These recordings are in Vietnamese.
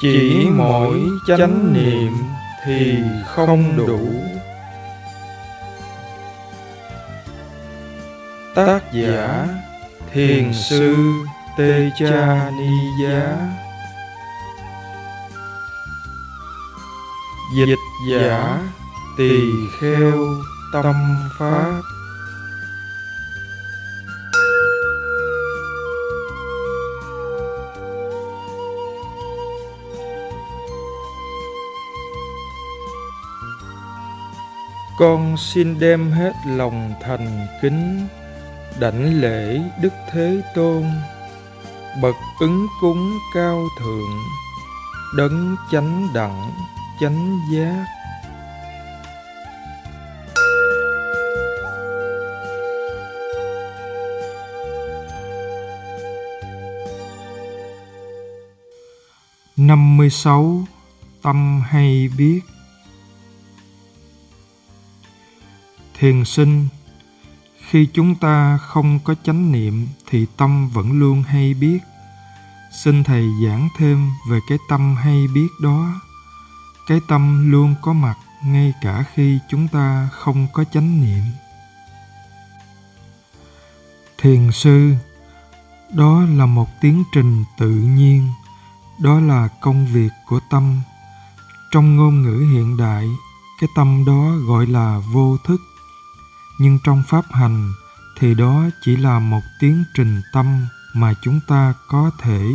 Chỉ mỗi chánh niệm thì không đủ. Tác giả Thiền sư Tejaniya. Dịch giả Tỳ Kheo Tâm Pháp. Con xin đem hết lòng thành kính đảnh lễ Đức Thế Tôn, bậc ứng cúng cao thượng, đấng chánh đẳng chánh giác. Năm mươi sáu. Tâm hay biết. Thiền sinh, khi chúng ta không có chánh niệm thì tâm vẫn luôn hay biết. Xin Thầy giảng thêm về cái tâm hay biết đó. Cái tâm luôn có mặt ngay cả khi chúng ta không có chánh niệm. Thiền sư, đó là một tiến trình tự nhiên, đó là công việc của tâm. Trong ngôn ngữ hiện đại, cái tâm đó gọi là vô thức. Nhưng trong pháp hành thì đó chỉ là một tiến trình tâm mà chúng ta có thể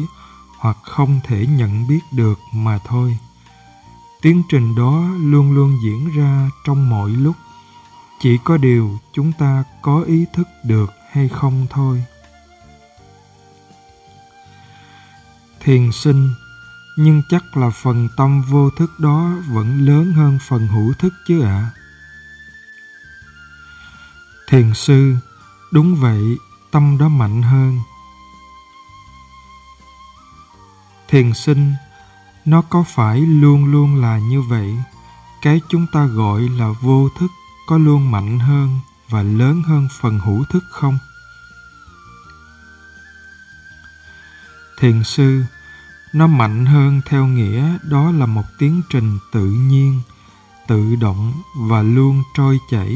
hoặc không thể nhận biết được mà thôi. Tiến trình đó luôn luôn diễn ra trong mọi lúc, chỉ có điều chúng ta có ý thức được hay không thôi. Thiền sinh, nhưng chắc là phần tâm vô thức đó vẫn lớn hơn phần hữu thức chứ ạ? Thiền sư, đúng vậy, tâm đó mạnh hơn. Thiền sinh, nó có phải luôn luôn là như vậy? Cái chúng ta gọi là vô thức có luôn mạnh hơn và lớn hơn phần hữu thức không? Thiền sư, nó mạnh hơn theo nghĩa đó là một tiến trình tự nhiên, tự động và luôn trôi chảy,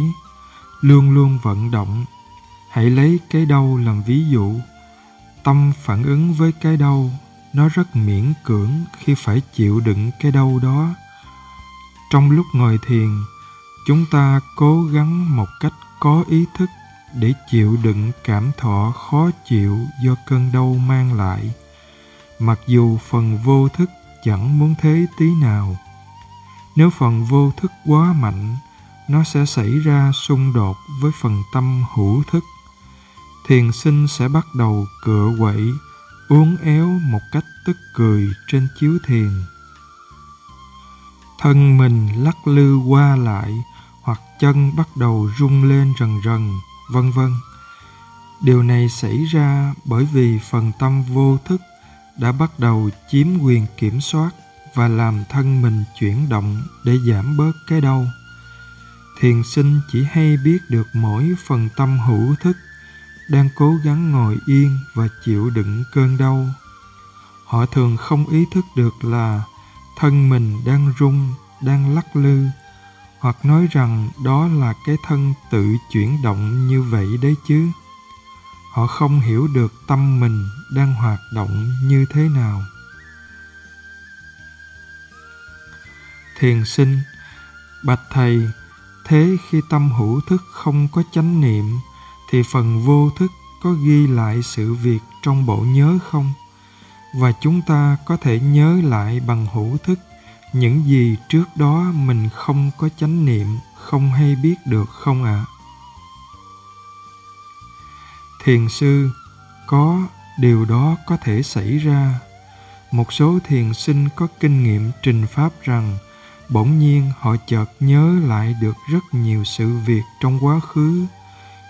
luôn luôn vận động. Hãy lấy cái đau làm ví dụ. Tâm phản ứng với cái đau, nó rất miễn cưỡng khi phải chịu đựng cái đau đó. Trong lúc ngồi thiền, chúng ta cố gắng một cách có ý thức để chịu đựng cảm thọ khó chịu do cơn đau mang lại, mặc dù phần vô thức chẳng muốn thế tí nào. Nếu phần vô thức quá mạnh, nó sẽ xảy ra xung đột với phần tâm hữu thức. Thiền sinh sẽ bắt đầu cựa quậy, uốn éo một cách tức cười trên chiếu thiền. Thân mình lắc lư qua lại, hoặc chân bắt đầu rung lên rần rần, vân vân. Điều này xảy ra bởi vì phần tâm vô thức đã bắt đầu chiếm quyền kiểm soát và làm thân mình chuyển động để giảm bớt cái đau. Thiền sinh chỉ hay biết được mỗi phần tâm hữu thức đang cố gắng ngồi yên và chịu đựng cơn đau. Họ thường không ý thức được là thân mình đang rung, đang lắc lư, hoặc nói rằng đó là cái thân tự chuyển động như vậy đấy chứ. Họ không hiểu được tâm mình đang hoạt động như thế nào. Thiền sinh, bạch Thầy, thế khi tâm hữu thức không có chánh niệm thì phần vô thức có ghi lại sự việc trong bộ nhớ không? Và chúng ta có thể nhớ lại bằng hữu thức những gì trước đó mình không có chánh niệm, không hay biết được không ạ? Thiền sư, có, điều đó có thể xảy ra. Một số thiền sinh có kinh nghiệm trình pháp rằng bỗng nhiên họ chợt nhớ lại được rất nhiều sự việc trong quá khứ.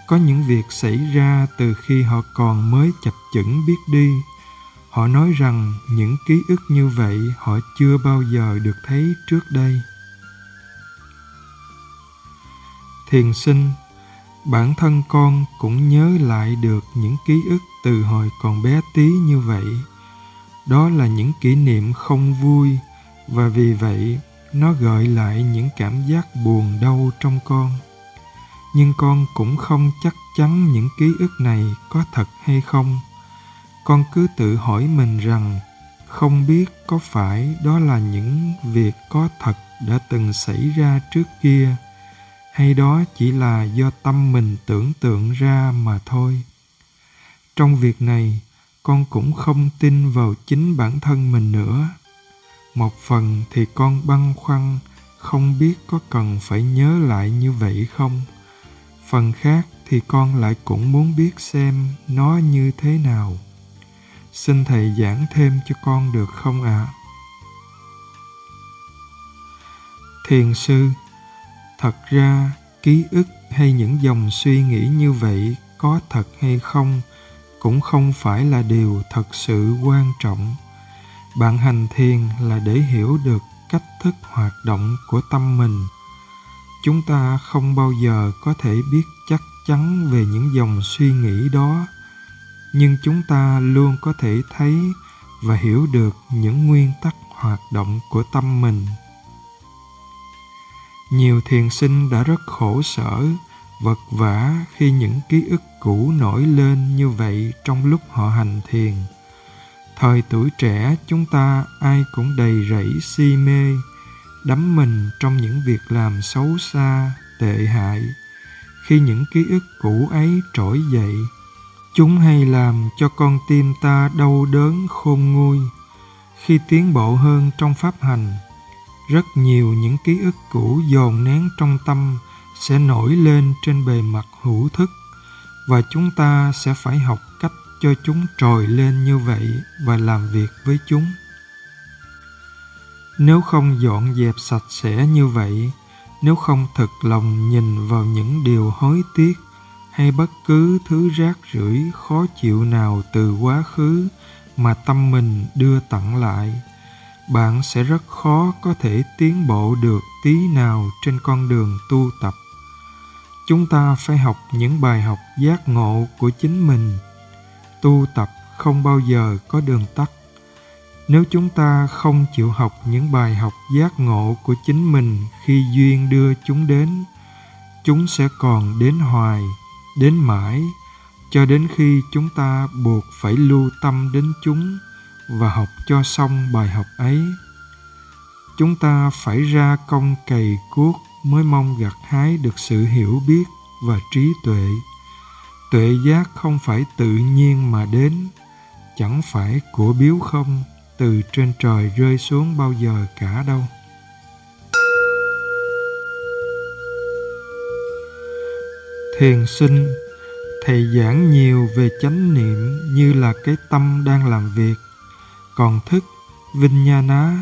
Có những việc xảy ra từ khi họ còn mới chập chững biết đi. Họ nói rằng những ký ức như vậy họ chưa bao giờ được thấy trước đây. Thiền sinh, bản thân con cũng nhớ lại được những ký ức từ hồi còn bé tí như vậy. Đó là những kỷ niệm không vui, và vì vậy nó gợi lại những cảm giác buồn đau trong con. Nhưng con cũng không chắc chắn những ký ức này có thật hay không. Con cứ tự hỏi mình rằng không biết có phải đó là những việc có thật đã từng xảy ra trước kia, hay đó chỉ là do tâm mình tưởng tượng ra mà thôi. Trong việc này, con cũng không tin vào chính bản thân mình nữa. Một phần thì con băn khoăn không biết có cần phải nhớ lại như vậy không. Phần khác thì con lại cũng muốn biết xem nó như thế nào. Xin Thầy giảng thêm cho con được không ạ? Thiền sư, thật ra ký ức hay những dòng suy nghĩ như vậy có thật hay không cũng không phải là điều thật sự quan trọng. Bạn hành thiền là để hiểu được cách thức hoạt động của tâm mình. Chúng ta không bao giờ có thể biết chắc chắn về những dòng suy nghĩ đó, nhưng chúng ta luôn có thể thấy và hiểu được những nguyên tắc hoạt động của tâm mình. Nhiều thiền sinh đã rất khổ sở, vật vã khi những ký ức cũ nổi lên như vậy trong lúc họ hành thiền. Thời tuổi trẻ chúng ta ai cũng đầy rẫy si mê, đắm mình trong những việc làm xấu xa, tệ hại. Khi những ký ức cũ ấy trỗi dậy, chúng hay làm cho con tim ta đau đớn khôn nguôi. Khi tiến bộ hơn trong pháp hành, rất nhiều những ký ức cũ dồn nén trong tâm sẽ nổi lên trên bề mặt hữu thức, và chúng ta sẽ phải học cách cho chúng trồi lên như vậy và làm việc với chúng. Nếu không dọn dẹp sạch sẽ như vậy, nếu không thật lòng nhìn vào những điều hối tiếc hay bất cứ thứ rác rưởi khó chịu nào từ quá khứ mà tâm mình đưa tặng lại, bạn sẽ rất khó có thể tiến bộ được tí nào trên con đường tu tập. Chúng ta phải học những bài học giác ngộ của chính mình. Tu tập không bao giờ có đường tắt. Nếu chúng ta không chịu học những bài học giác ngộ của chính mình khi duyên đưa chúng đến, chúng sẽ còn đến hoài, đến mãi, cho đến khi chúng ta buộc phải lưu tâm đến chúng và học cho xong bài học ấy. Chúng ta phải ra công cày cuốc mới mong gặt hái được sự hiểu biết và trí tuệ. Tuệ giác không phải tự nhiên mà đến, chẳng phải của biếu không từ trên trời rơi xuống bao giờ cả đâu. Thiền sinh, Thầy giảng nhiều về chánh niệm như là cái tâm đang làm việc, còn thức viññāṇa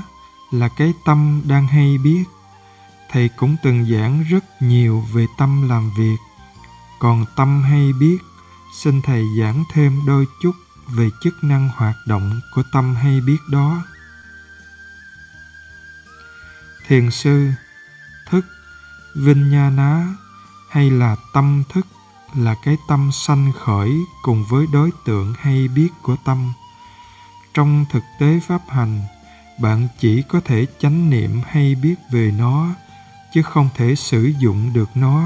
là cái tâm đang hay biết. Thầy cũng từng giảng rất nhiều về tâm làm việc, còn tâm hay biết, xin Thầy giảng thêm đôi chút về chức năng hoạt động của tâm hay biết đó. Thiền sư, thức viññāṇa hay là tâm thức là cái tâm sanh khởi cùng với đối tượng hay biết của tâm. Trong thực tế pháp hành, bạn chỉ có thể chánh niệm hay biết về nó, chứ không thể sử dụng được nó,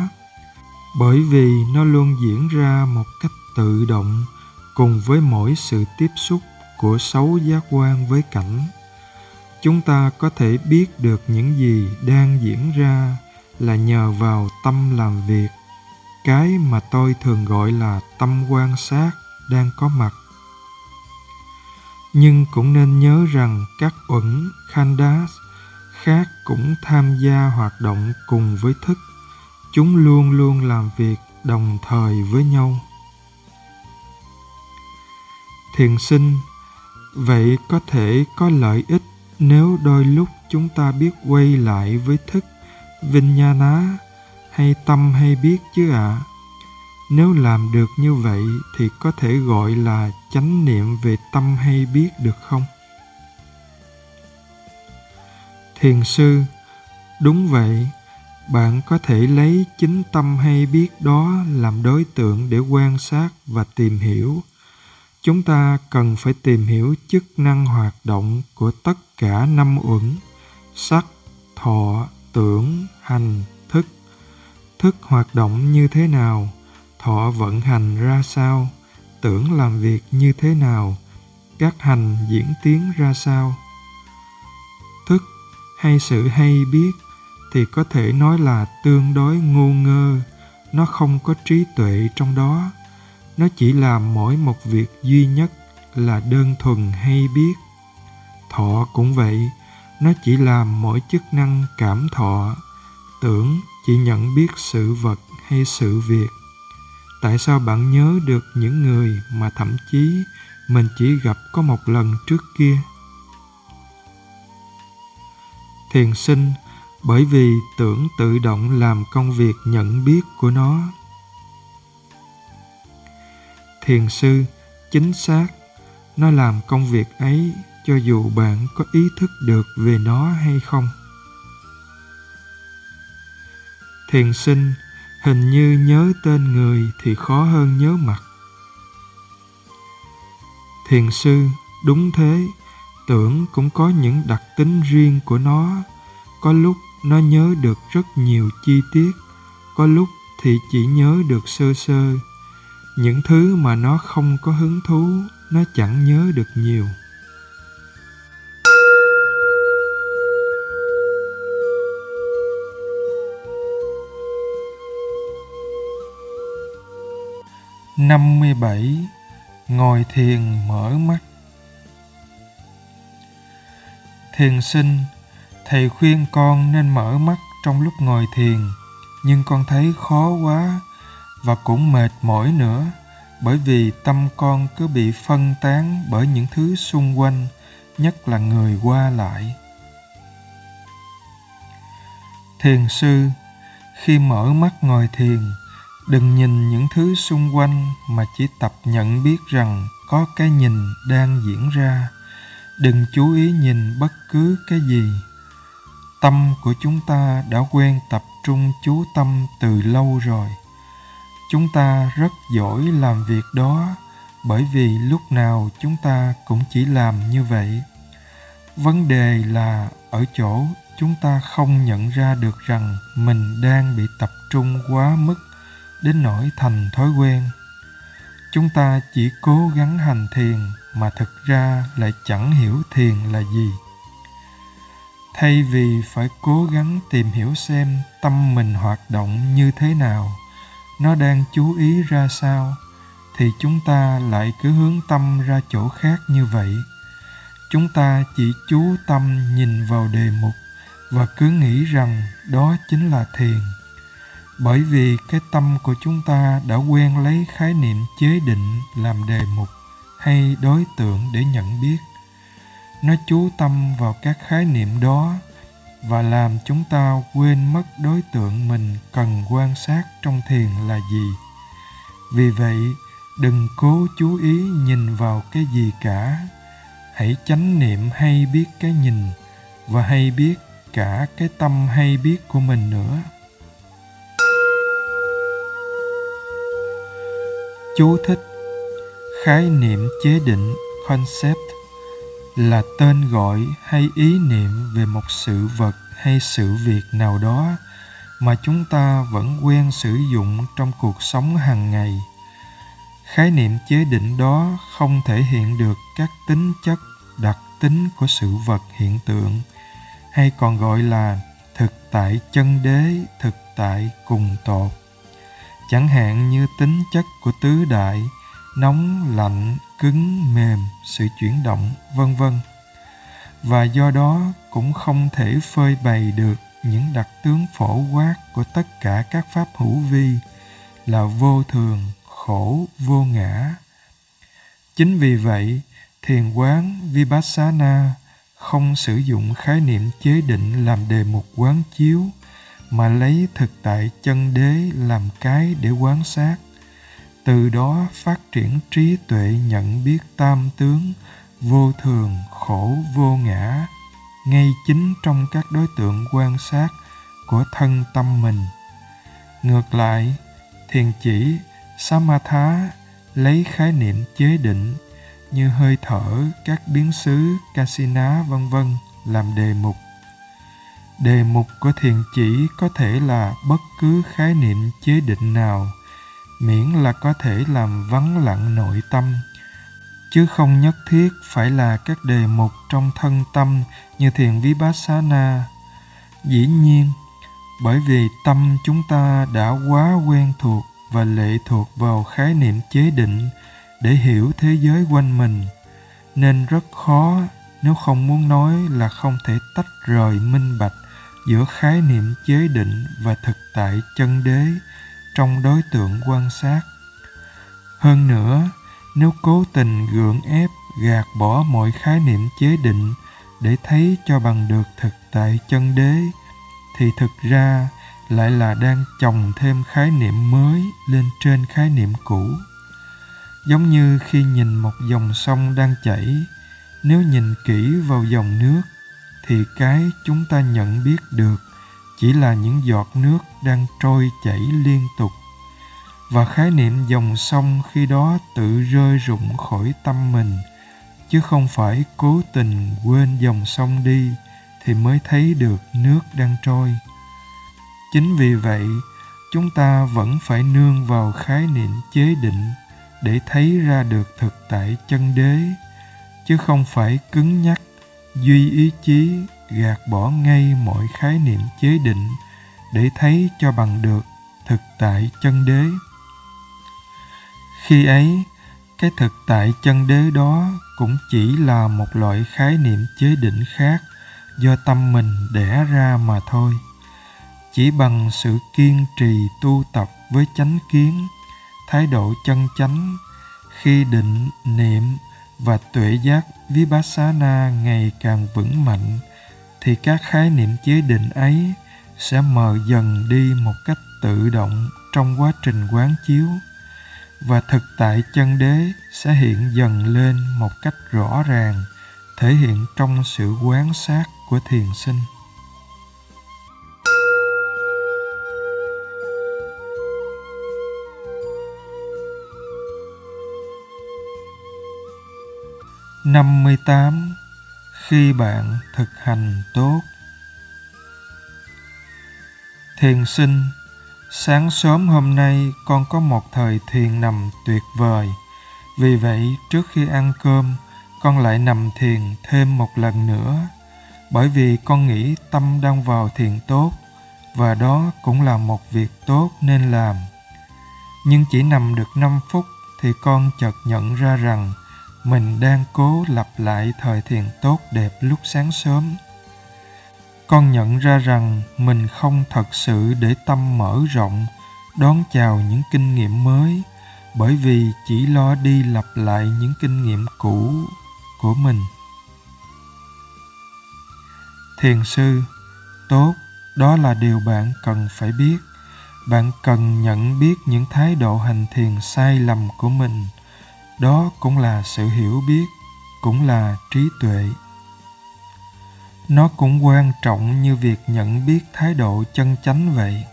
bởi vì nó luôn diễn ra một cách tự động cùng với mỗi sự tiếp xúc của sáu giác quan với cảnh. Chúng ta có thể biết được những gì đang diễn ra là nhờ vào tâm làm việc, cái mà tôi thường gọi là tâm quan sát đang có mặt. Nhưng cũng nên nhớ rằng các uẩn, khandas khác cũng tham gia hoạt động cùng với thức. Chúng luôn luôn làm việc đồng thời với nhau. Thiền sinh, vậy có thể có lợi ích nếu đôi lúc chúng ta biết quay lại với thức viññāṇa hay tâm hay biết chứ ạ? Nếu làm được như vậy thì có thể gọi là chánh niệm về tâm hay biết được không? Thiền sư, đúng vậy, bạn có thể lấy chính tâm hay biết đó làm đối tượng để quan sát và tìm hiểu. chúng ta cần phải tìm hiểu chức năng hoạt động của tất cả năm uẩn sắc, thọ, tưởng, hành, thức. Thức hoạt động như thế nào? Thọ vận hành ra sao? Tưởng làm việc như thế nào? Các hành diễn tiến ra sao? Thức hay sự hay biết thì có thể nói là tương đối ngu ngơ, nó không có trí tuệ trong đó. Nó chỉ làm mỗi một việc duy nhất là đơn thuần hay biết. Thọ cũng vậy, nó chỉ làm mỗi chức năng cảm thọ. Tưởng chỉ nhận biết sự vật hay sự việc. Tại sao bạn nhớ được những người mà thậm chí mình chỉ gặp có một lần trước kia? Thiền sinh, bởi vì tưởng tự động làm công việc nhận biết của nó. Thiền sư, chính xác, nó làm công việc ấy cho dù bạn có ý thức được về nó hay không. Thiền sinh, hình như nhớ tên người thì khó hơn nhớ mặt. Thiền sư, đúng thế, tưởng cũng có những đặc tính riêng của nó. Có lúc nó nhớ được rất nhiều chi tiết, có lúc thì chỉ nhớ được sơ sơ. Những thứ mà nó không có hứng thú, nó chẳng nhớ được nhiều. Năm mươi bảy, ngồi thiền mở mắt. Thiền sinh, thầy khuyên con nên mở mắt trong lúc ngồi thiền, nhưng con thấy khó quá và cũng mệt mỏi nữa, bởi vì tâm con cứ bị phân tán bởi những thứ xung quanh, nhất là người qua lại. Thiền sư, khi mở mắt ngồi thiền, đừng nhìn những thứ xung quanh mà chỉ tập nhận biết rằng có cái nhìn đang diễn ra. Đừng chú ý nhìn bất cứ cái gì. Tâm của chúng ta đã quen tập trung chú tâm từ lâu rồi. Chúng ta rất giỏi làm việc đó, bởi vì lúc nào chúng ta cũng chỉ làm như vậy. Vấn đề là ở chỗ chúng ta không nhận ra được rằng mình đang bị tập trung quá mức đến nỗi thành thói quen. Chúng ta chỉ cố gắng hành thiền mà thực ra lại chẳng hiểu thiền là gì. Thay vì phải cố gắng tìm hiểu xem tâm mình hoạt động như thế nào, nó đang chú ý ra sao, thì chúng ta lại cứ hướng tâm ra chỗ khác như vậy. Chúng ta chỉ chú tâm nhìn vào đề mục và cứ nghĩ rằng đó chính là thiền. Bởi vì cái tâm của chúng ta đã quen lấy khái niệm chế định làm đề mục hay đối tượng để nhận biết. Nó chú tâm vào các khái niệm đó và làm chúng ta quên mất đối tượng mình cần quan sát trong thiền là gì. Vì vậy, đừng cố chú ý nhìn vào cái gì cả. Hãy chánh niệm hay biết cái nhìn và hay biết cả cái tâm hay biết của mình nữa. Chú thích: khái niệm chế định, concept, là tên gọi hay ý niệm về một sự vật hay sự việc nào đó mà chúng ta vẫn quen sử dụng trong cuộc sống hàng ngày. Khái niệm chế định đó không thể hiện được các tính chất, đặc tính của sự vật hiện tượng, hay còn gọi là thực tại chân đế, thực tại cùng tột. Chẳng hạn như tính chất của tứ đại, nóng, lạnh, cứng, mềm, sự chuyển động, vân vân. Và do đó cũng không thể phơi bày được những đặc tướng phổ quát của tất cả các pháp hữu vi là vô thường, khổ, vô ngã. Chính vì vậy, thiền quán Vipassana không sử dụng khái niệm chế định làm đề mục quán chiếu, mà lấy thực tại chân đế làm cái để quán sát. Từ đó phát triển trí tuệ nhận biết tam tướng, vô thường, khổ, vô ngã, ngay chính trong các đối tượng quan sát của thân tâm mình. Ngược lại, thiền chỉ Samatha lấy khái niệm chế định như hơi thở, các biến xứ, Kasina, v.v. làm đề mục. Đề mục của thiền chỉ có thể là bất cứ khái niệm chế định nào, miễn là có thể làm vắng lặng nội tâm, chứ không nhất thiết phải là các đề mục trong thân tâm như thiền Vipassana. Dĩ nhiên, bởi vì tâm chúng ta đã quá quen thuộc và lệ thuộc vào khái niệm chế định để hiểu thế giới quanh mình, nên rất khó, nếu không muốn nói là không thể tách rời minh bạch giữa khái niệm chế định và thực tại chân đế trong đối tượng quan sát. Hơn nữa, nếu cố tình gượng ép gạt bỏ mọi khái niệm chế định để thấy cho bằng được thực tại chân đế, thì thực ra lại là đang chồng thêm khái niệm mới lên trên khái niệm cũ. Giống như khi nhìn một dòng sông đang chảy, nếu nhìn kỹ vào dòng nước, thì cái chúng ta nhận biết được chỉ là những giọt nước đang trôi chảy liên tục, và khái niệm dòng sông khi đó tự rơi rụng khỏi tâm mình, chứ không phải cố tình quên dòng sông đi thì mới thấy được nước đang trôi. Chính vì vậy, chúng ta vẫn phải nương vào khái niệm chế định để thấy ra được thực tại chân đế, chứ không phải cứng nhắc, duy ý chí gạt bỏ ngay mọi khái niệm chế định để thấy cho bằng được thực tại chân đế. Khi ấy, cái thực tại chân đế đó cũng chỉ là một loại khái niệm chế định khác do tâm mình đẻ ra mà thôi. Chỉ bằng sự kiên trì tu tập với chánh kiến, thái độ chân chánh, khi định, niệm và tuệ giác Vipassana ngày càng vững mạnh, thì các khái niệm chế định ấy sẽ mờ dần đi một cách tự động trong quá trình quán chiếu, và thực tại chân đế sẽ hiện dần lên một cách rõ ràng, thể hiện trong sự quán sát của thiền sinh. Năm mươi tám, khi bạn thực hành tốt. Thiền sinh, sáng sớm hôm nay con có một thời thiền nằm tuyệt vời. Vì vậy, trước khi ăn cơm, con lại nằm thiền thêm một lần nữa, bởi vì con nghĩ tâm đang vào thiền tốt, và đó cũng là một việc tốt nên làm. Nhưng chỉ nằm được 5 phút thì con chợt nhận ra rằng mình đang cố lặp lại thời thiền tốt đẹp lúc sáng sớm. Con nhận ra rằng mình không thật sự để tâm mở rộng, đón chào những kinh nghiệm mới, bởi vì chỉ lo đi lặp lại những kinh nghiệm cũ của mình. Thiền sư, tốt, đó là điều bạn cần phải biết. Bạn cần nhận biết những thái độ hành thiền sai lầm của mình. Đó cũng là sự hiểu biết, cũng là trí tuệ. Nó cũng quan trọng như việc nhận biết thái độ chân chánh vậy.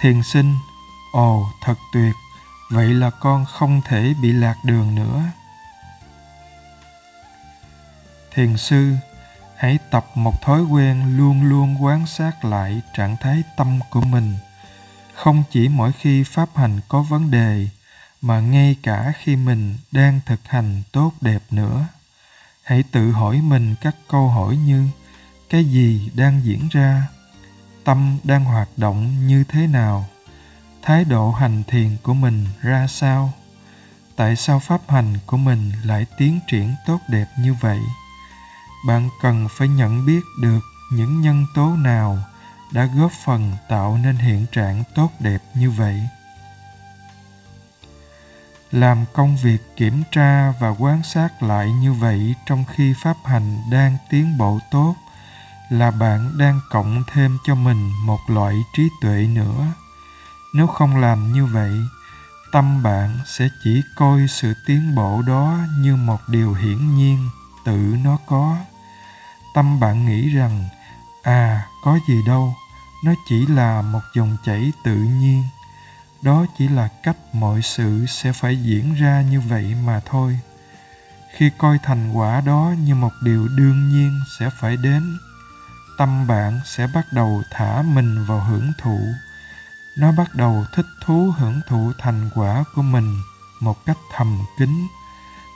Thiền sinh, ồ, thật tuyệt, vậy là con không thể bị lạc đường nữa. Thiền sư, hãy tập một thói quen luôn luôn quan sát lại trạng thái tâm của mình, không chỉ mỗi khi pháp hành có vấn đề, mà ngay cả khi mình đang thực hành tốt đẹp nữa. Hãy tự hỏi mình các câu hỏi như: cái gì đang diễn ra? Tâm đang hoạt động như thế nào? Thái độ hành thiền của mình ra sao? Tại sao pháp hành của mình lại tiến triển tốt đẹp như vậy? Bạn cần phải nhận biết được những nhân tố nào đã góp phần tạo nên hiện trạng tốt đẹp như vậy. Làm công việc kiểm tra và quan sát lại như vậy trong khi pháp hành đang tiến bộ tốt là bạn đang cộng thêm cho mình một loại trí tuệ nữa. Nếu không làm như vậy, tâm bạn sẽ chỉ coi sự tiến bộ đó như một điều hiển nhiên, tự nó có. Tâm bạn nghĩ rằng, à, có gì đâu, nó chỉ là một dòng chảy tự nhiên. Đó chỉ là cách mọi sự sẽ phải diễn ra như vậy mà thôi. Khi coi thành quả đó như một điều đương nhiên sẽ phải đến, tâm bạn sẽ bắt đầu thả mình vào hưởng thụ. Nó bắt đầu thích thú hưởng thụ thành quả của mình một cách thầm kín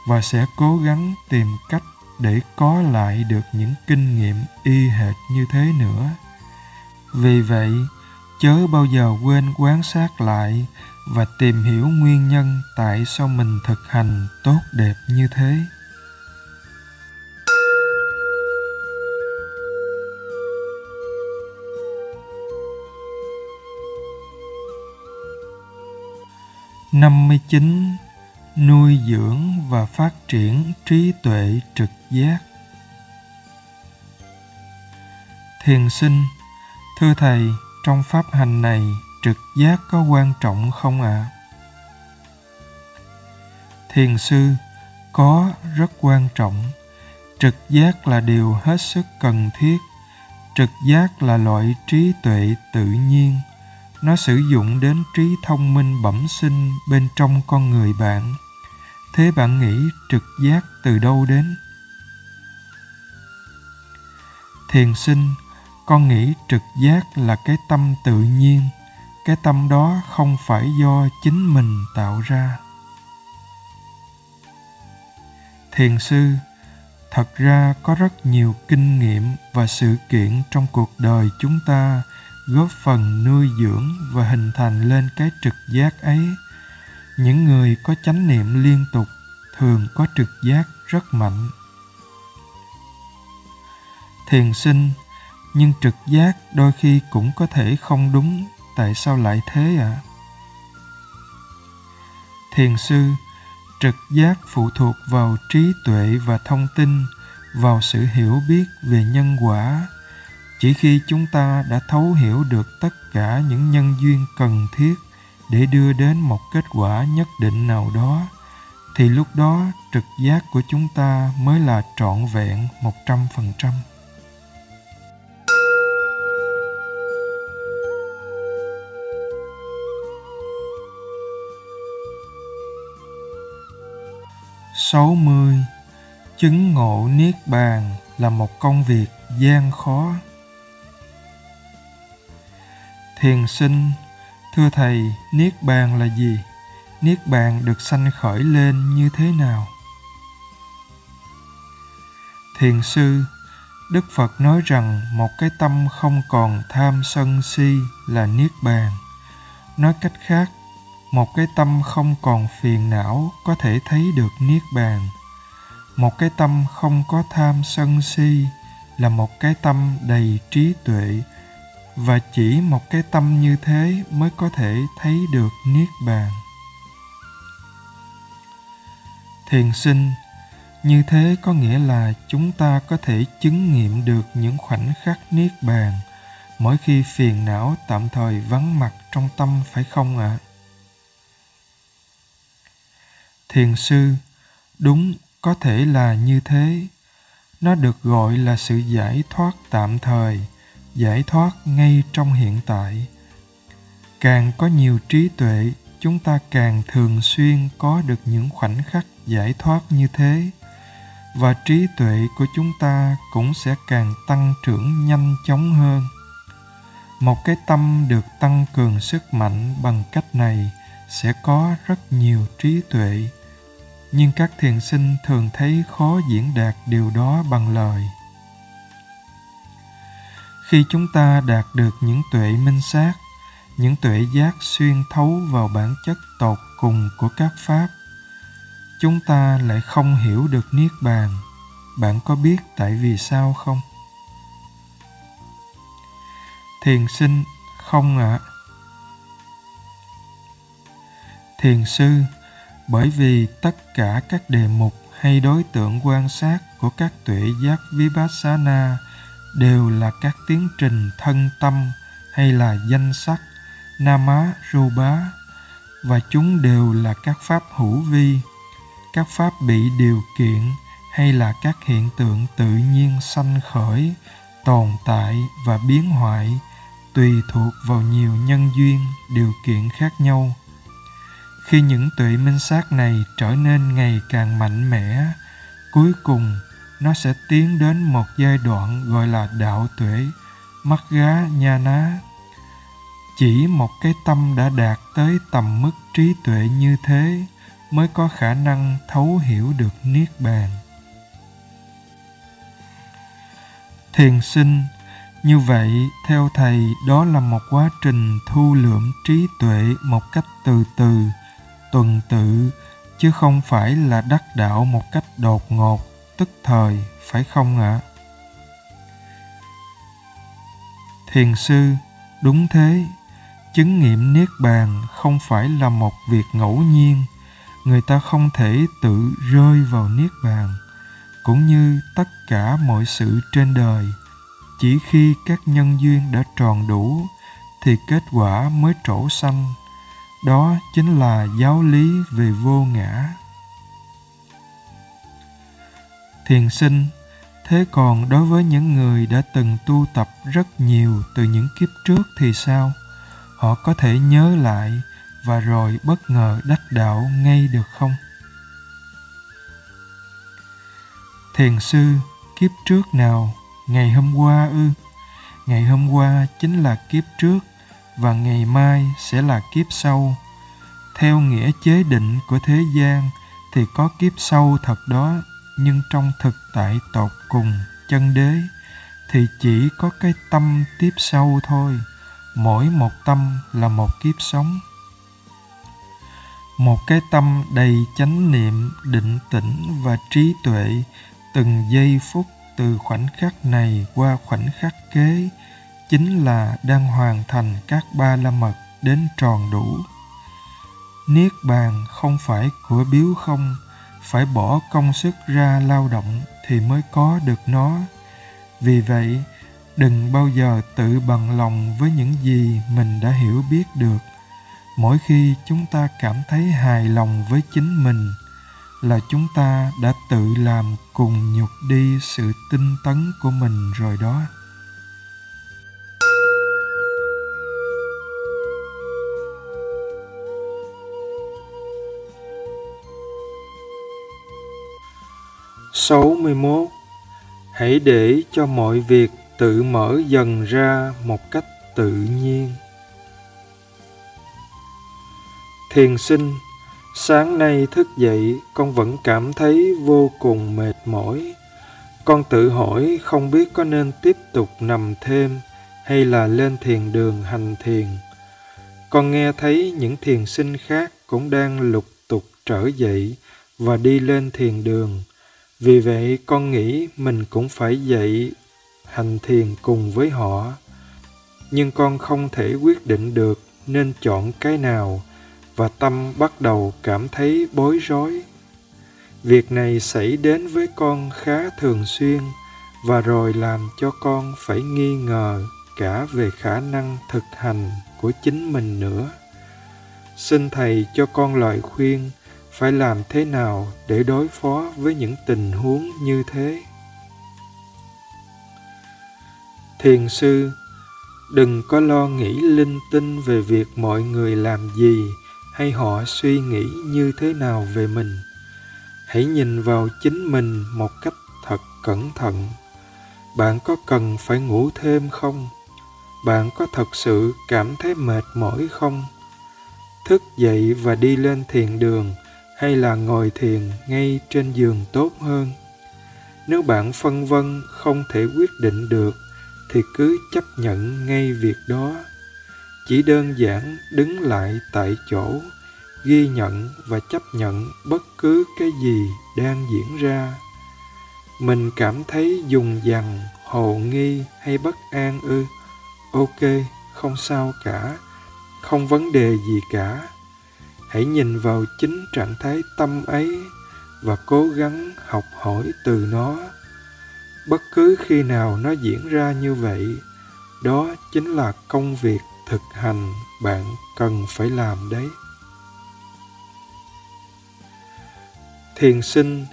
và sẽ cố gắng tìm cách để có lại được những kinh nghiệm y hệt như thế nữa. Vì vậy, chớ bao giờ quên quan sát lại và tìm hiểu nguyên nhân tại sao mình thực hành tốt đẹp như thế. Năm mươi chín, nuôi dưỡng và phát triển trí tuệ trực giác. Thiền sinh: Thưa Thầy, trong pháp hành này, trực giác có quan trọng không ạ? Thiền sư: Có, rất quan trọng. Trực giác là điều hết sức cần thiết. Trực giác là loại trí tuệ tự nhiên. Nó sử dụng đến trí thông minh bẩm sinh bên trong con người bạn. Thế bạn nghĩ trực giác từ đâu đến? Thiền sinh: Con nghĩ trực giác là cái tâm tự nhiên. Cái tâm đó không phải do chính mình tạo ra. Thiền sư: Thật ra có rất nhiều kinh nghiệm và sự kiện trong cuộc đời chúng ta góp phần nuôi dưỡng và hình thành lên cái trực giác ấy. Những người có chánh niệm liên tục thường có trực giác rất mạnh. Thiền sinh: Nhưng trực giác đôi khi cũng có thể không đúng. Tại sao lại thế ạ? Thiền sư: Trực giác phụ thuộc vào trí tuệ và thông tin, vào sự hiểu biết về nhân quả. Chỉ khi chúng ta đã thấu hiểu được tất cả những nhân duyên cần thiết để đưa đến một kết quả nhất định nào đó, thì lúc đó trực giác của chúng ta mới là trọn vẹn 100%. Sáu mươi. Chứng ngộ Niết Bàn là một công việc gian khó. Thiền sinh: Thưa Thầy, Niết Bàn là gì? Niết Bàn được sanh khởi lên như thế nào? Thiền sư: Đức Phật nói rằng một cái tâm không còn tham sân si là Niết Bàn. Nói cách khác, một cái tâm không còn phiền não có thể thấy được Niết Bàn. Một cái tâm không có tham sân si là một cái tâm đầy trí tuệ, và chỉ một cái tâm như thế mới có thể thấy được Niết Bàn. Thiền sinh: Như thế có nghĩa là chúng ta có thể chứng nghiệm được những khoảnh khắc Niết Bàn mỗi khi phiền não tạm thời vắng mặt trong tâm phải không ạ? Thiền sư: Đúng, có thể là như thế. Nó được gọi là sự giải thoát tạm thời, giải thoát ngay trong hiện tại. Càng có nhiều trí tuệ, chúng ta càng thường xuyên có được những khoảnh khắc giải thoát như thế, và trí tuệ của chúng ta cũng sẽ càng tăng trưởng nhanh chóng hơn. Một cái tâm được tăng cường sức mạnh bằng cách này sẽ có rất nhiều trí tuệ, nhưng các thiền sinh thường thấy khó diễn đạt điều đó bằng lời. Khi chúng ta đạt được những tuệ minh sát, những tuệ giác xuyên thấu vào bản chất tột cùng của các pháp, chúng ta lại không hiểu được Niết Bàn. Bạn có biết tại vì sao không? Thiền sinh: Không ạ. Thiền sư: Bởi vì tất cả các đề mục hay đối tượng quan sát của các tuệ giác Vipassana đều là các tiến trình thân tâm hay là danh sắc, nāma rūpa, và chúng đều là các pháp hữu vi, các pháp bị điều kiện hay là các hiện tượng tự nhiên sanh khởi, tồn tại và biến hoại tùy thuộc vào nhiều nhân duyên, điều kiện khác nhau. Khi những tuệ minh sát này trở nên ngày càng mạnh mẽ, cuối cùng nó sẽ tiến đến một giai đoạn gọi là đạo tuệ, mắt gá, nha ná. Chỉ một cái tâm đã đạt tới tầm mức trí tuệ như thế mới có khả năng thấu hiểu được Niết Bàn. Thiền sinh, như vậy, theo Thầy, đó là một quá trình thu lượm trí tuệ một cách từ từ, tuần tự, chứ không phải là đắc đạo một cách đột ngột, tức thời, phải không ạ? Thiền sư, đúng thế, chứng nghiệm Niết Bàn không phải là một việc ngẫu nhiên, người ta không thể tự rơi vào Niết Bàn, cũng như tất cả mọi sự trên đời. Chỉ khi các nhân duyên đã tròn đủ, thì kết quả mới trổ sanh. Đó chính là giáo lý về vô ngã. Thiền sinh, thế còn đối với những người đã từng tu tập rất nhiều từ những kiếp trước thì sao? Họ có thể nhớ lại và rồi bất ngờ đắc đạo ngay được không? Thiền sư, kiếp trước nào? Ngày hôm qua ư? Ngày hôm qua chính là kiếp trước và ngày mai sẽ là kiếp sau. Theo nghĩa chế định của thế gian thì có kiếp sau thật đó, nhưng trong thực tại tột cùng chân đế thì chỉ có cái tâm tiếp sau thôi. Mỗi một tâm là một kiếp sống. Một cái tâm đầy chánh niệm, định tĩnh và trí tuệ, từng giây phút từ khoảnh khắc này qua khoảnh khắc kế chính là đang hoàn thành các ba la mật đến tròn đủ. Niết bàn không phải của biếu không, phải bỏ công sức ra lao động thì mới có được nó. Vì vậy, đừng bao giờ tự bằng lòng với những gì mình đã hiểu biết được. Mỗi khi chúng ta cảm thấy hài lòng với chính mình, là chúng ta đã tự làm cùng nhục đi sự tinh tấn của mình rồi đó. Số 61. Hãy để cho mọi việc tự mở dần ra một cách tự nhiên. Thiền sinh, sáng nay thức dậy, con vẫn cảm thấy vô cùng mệt mỏi. Con tự hỏi không biết có nên tiếp tục nằm thêm hay là lên thiền đường hành thiền. Con nghe thấy những thiền sinh khác cũng đang lục tục trở dậy và đi lên thiền đường. Vì vậy, con nghĩ mình cũng phải dậy hành thiền cùng với họ. Nhưng con không thể quyết định được nên chọn cái nào, và tâm bắt đầu cảm thấy bối rối. Việc này xảy đến với con khá thường xuyên và rồi làm cho con phải nghi ngờ cả về khả năng thực hành của chính mình nữa. Xin Thầy cho con lời khuyên phải làm thế nào để đối phó với những tình huống như thế. Thiền sư, đừng có lo nghĩ linh tinh về việc mọi người làm gì hay họ suy nghĩ như thế nào về mình. Hãy nhìn vào chính mình một cách thật cẩn thận. Bạn có cần phải ngủ thêm không? Bạn có thật sự cảm thấy mệt mỏi không? Thức dậy và đi lên thiền đường hay là ngồi thiền ngay trên giường tốt hơn? Nếu bạn phân vân không thể quyết định được thì cứ chấp nhận ngay việc đó. Chỉ đơn giản đứng lại tại chỗ, ghi nhận và chấp nhận bất cứ cái gì đang diễn ra. Mình cảm thấy dùng dằng, hồ nghi hay bất an ư? Ok, không sao cả, không vấn đề gì cả. Hãy nhìn vào chính trạng thái tâm ấy và cố gắng học hỏi từ nó. Bất cứ khi nào nó diễn ra như vậy, đó chính là công việc thực hành bạn cần phải làm đấy. Thiền sinh,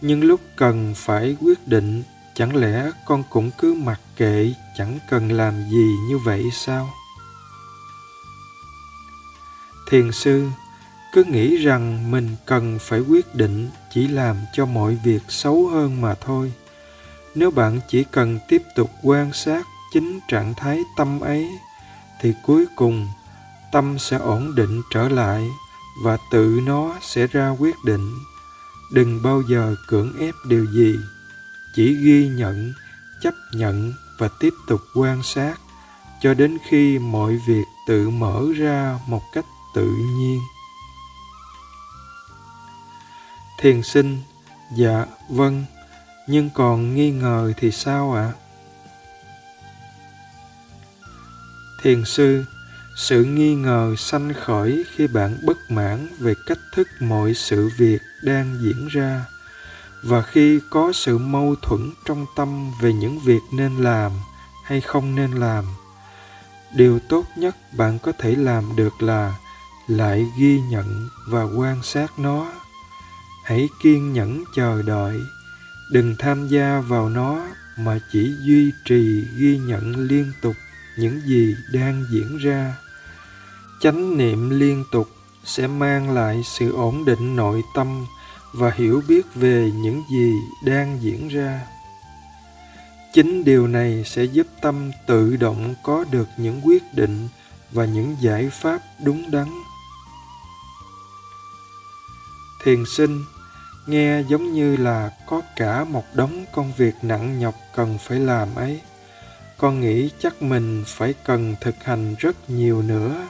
nhưng lúc cần phải quyết định Chẳng lẽ con cũng cứ mặc kệ, chẳng cần làm gì như vậy sao? Thiền sư cứ nghĩ rằng mình cần phải quyết định chỉ làm cho mọi việc xấu hơn mà thôi. Nếu bạn chỉ cần tiếp tục quan sát chính trạng thái tâm ấy, thì cuối cùng tâm sẽ ổn định trở lại và tự nó sẽ ra quyết định. Đừng bao giờ cưỡng ép điều gì, chỉ ghi nhận, chấp nhận và tiếp tục quan sát cho đến khi mọi việc tự mở ra một cách tự nhiên. Thiền sinh: Dạ, vâng, nhưng còn nghi ngờ thì sao ạ? Thiền sư: Sự nghi ngờ sanh khởi khi bạn bất mãn về cách thức mọi sự việc đang diễn ra, và khi có sự mâu thuẫn trong tâm về những việc nên làm hay không nên làm. Điều tốt nhất bạn có thể làm được là lại ghi nhận và quan sát nó. Hãy kiên nhẫn chờ đợi, đừng tham gia vào nó mà chỉ duy trì ghi nhận liên tục những gì đang diễn ra. Chánh niệm liên tục sẽ mang lại sự ổn định nội tâm và hiểu biết về những gì đang diễn ra. Chính điều này sẽ giúp tâm tự động có được những quyết định và những giải pháp đúng đắn. Thiền sinh: Nghe giống như là có cả một đống công việc nặng nhọc cần phải làm ấy. Con nghĩ chắc mình phải cần thực hành rất nhiều nữa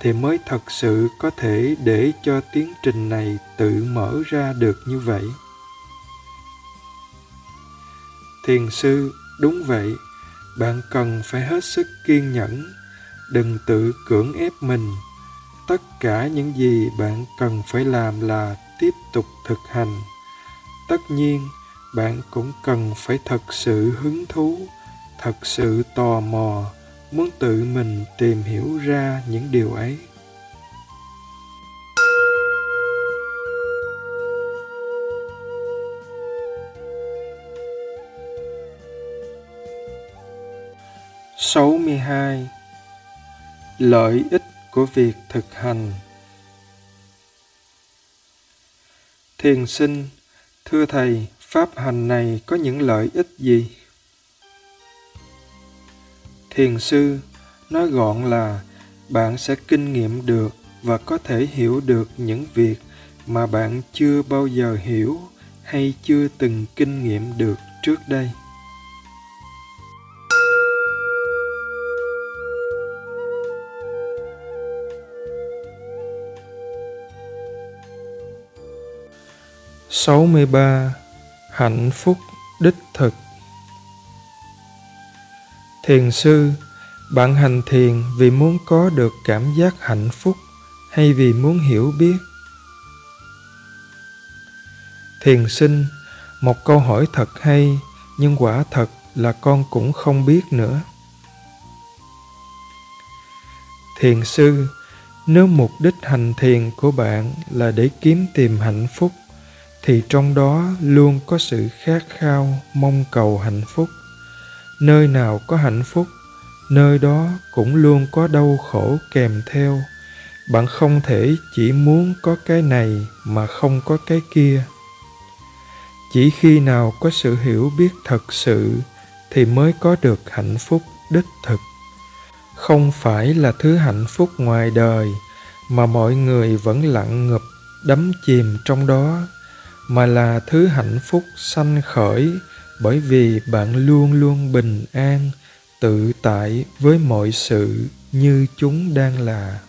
thì mới thật sự có thể để cho tiến trình này tự mở ra được như vậy. Thiền sư: Đúng vậy, bạn cần phải hết sức kiên nhẫn, đừng tự cưỡng ép mình. Tất cả những gì bạn cần phải làm là tiếp tục thực hành. Tất nhiên, bạn cũng cần phải thật sự hứng thú, thật sự tò mò, muốn tự mình tìm hiểu ra những điều ấy. Số 62. Lợi ích của việc thực hành. Thiền sinh: Thưa Thầy, pháp hành này có những lợi ích gì? Thiền sư: Nói gọn là bạn sẽ kinh nghiệm được và có thể hiểu được những việc mà bạn chưa bao giờ hiểu hay chưa từng kinh nghiệm được trước đây. Số 63. Hạnh phúc đích thực. Thiền sư: Bạn hành thiền vì muốn có được cảm giác hạnh phúc hay vì muốn hiểu biết? Thiền sinh: Một câu hỏi thật hay, nhưng quả thật là con cũng không biết nữa. Thiền sư: Nếu mục đích hành thiền của bạn là để kiếm tìm hạnh phúc, thì trong đó luôn có sự khát khao, mong cầu hạnh phúc. Nơi nào có hạnh phúc, nơi đó cũng luôn có đau khổ kèm theo. Bạn không thể chỉ muốn có cái này mà không có cái kia. Chỉ khi nào có sự hiểu biết thật sự thì mới có được hạnh phúc đích thực. Không phải là thứ hạnh phúc ngoài đời mà mọi người vẫn lặng ngập, đắm chìm trong đó, mà là thứ hạnh phúc sanh khởi bởi vì bạn luôn luôn bình an, tự tại với mọi sự như chúng đang là.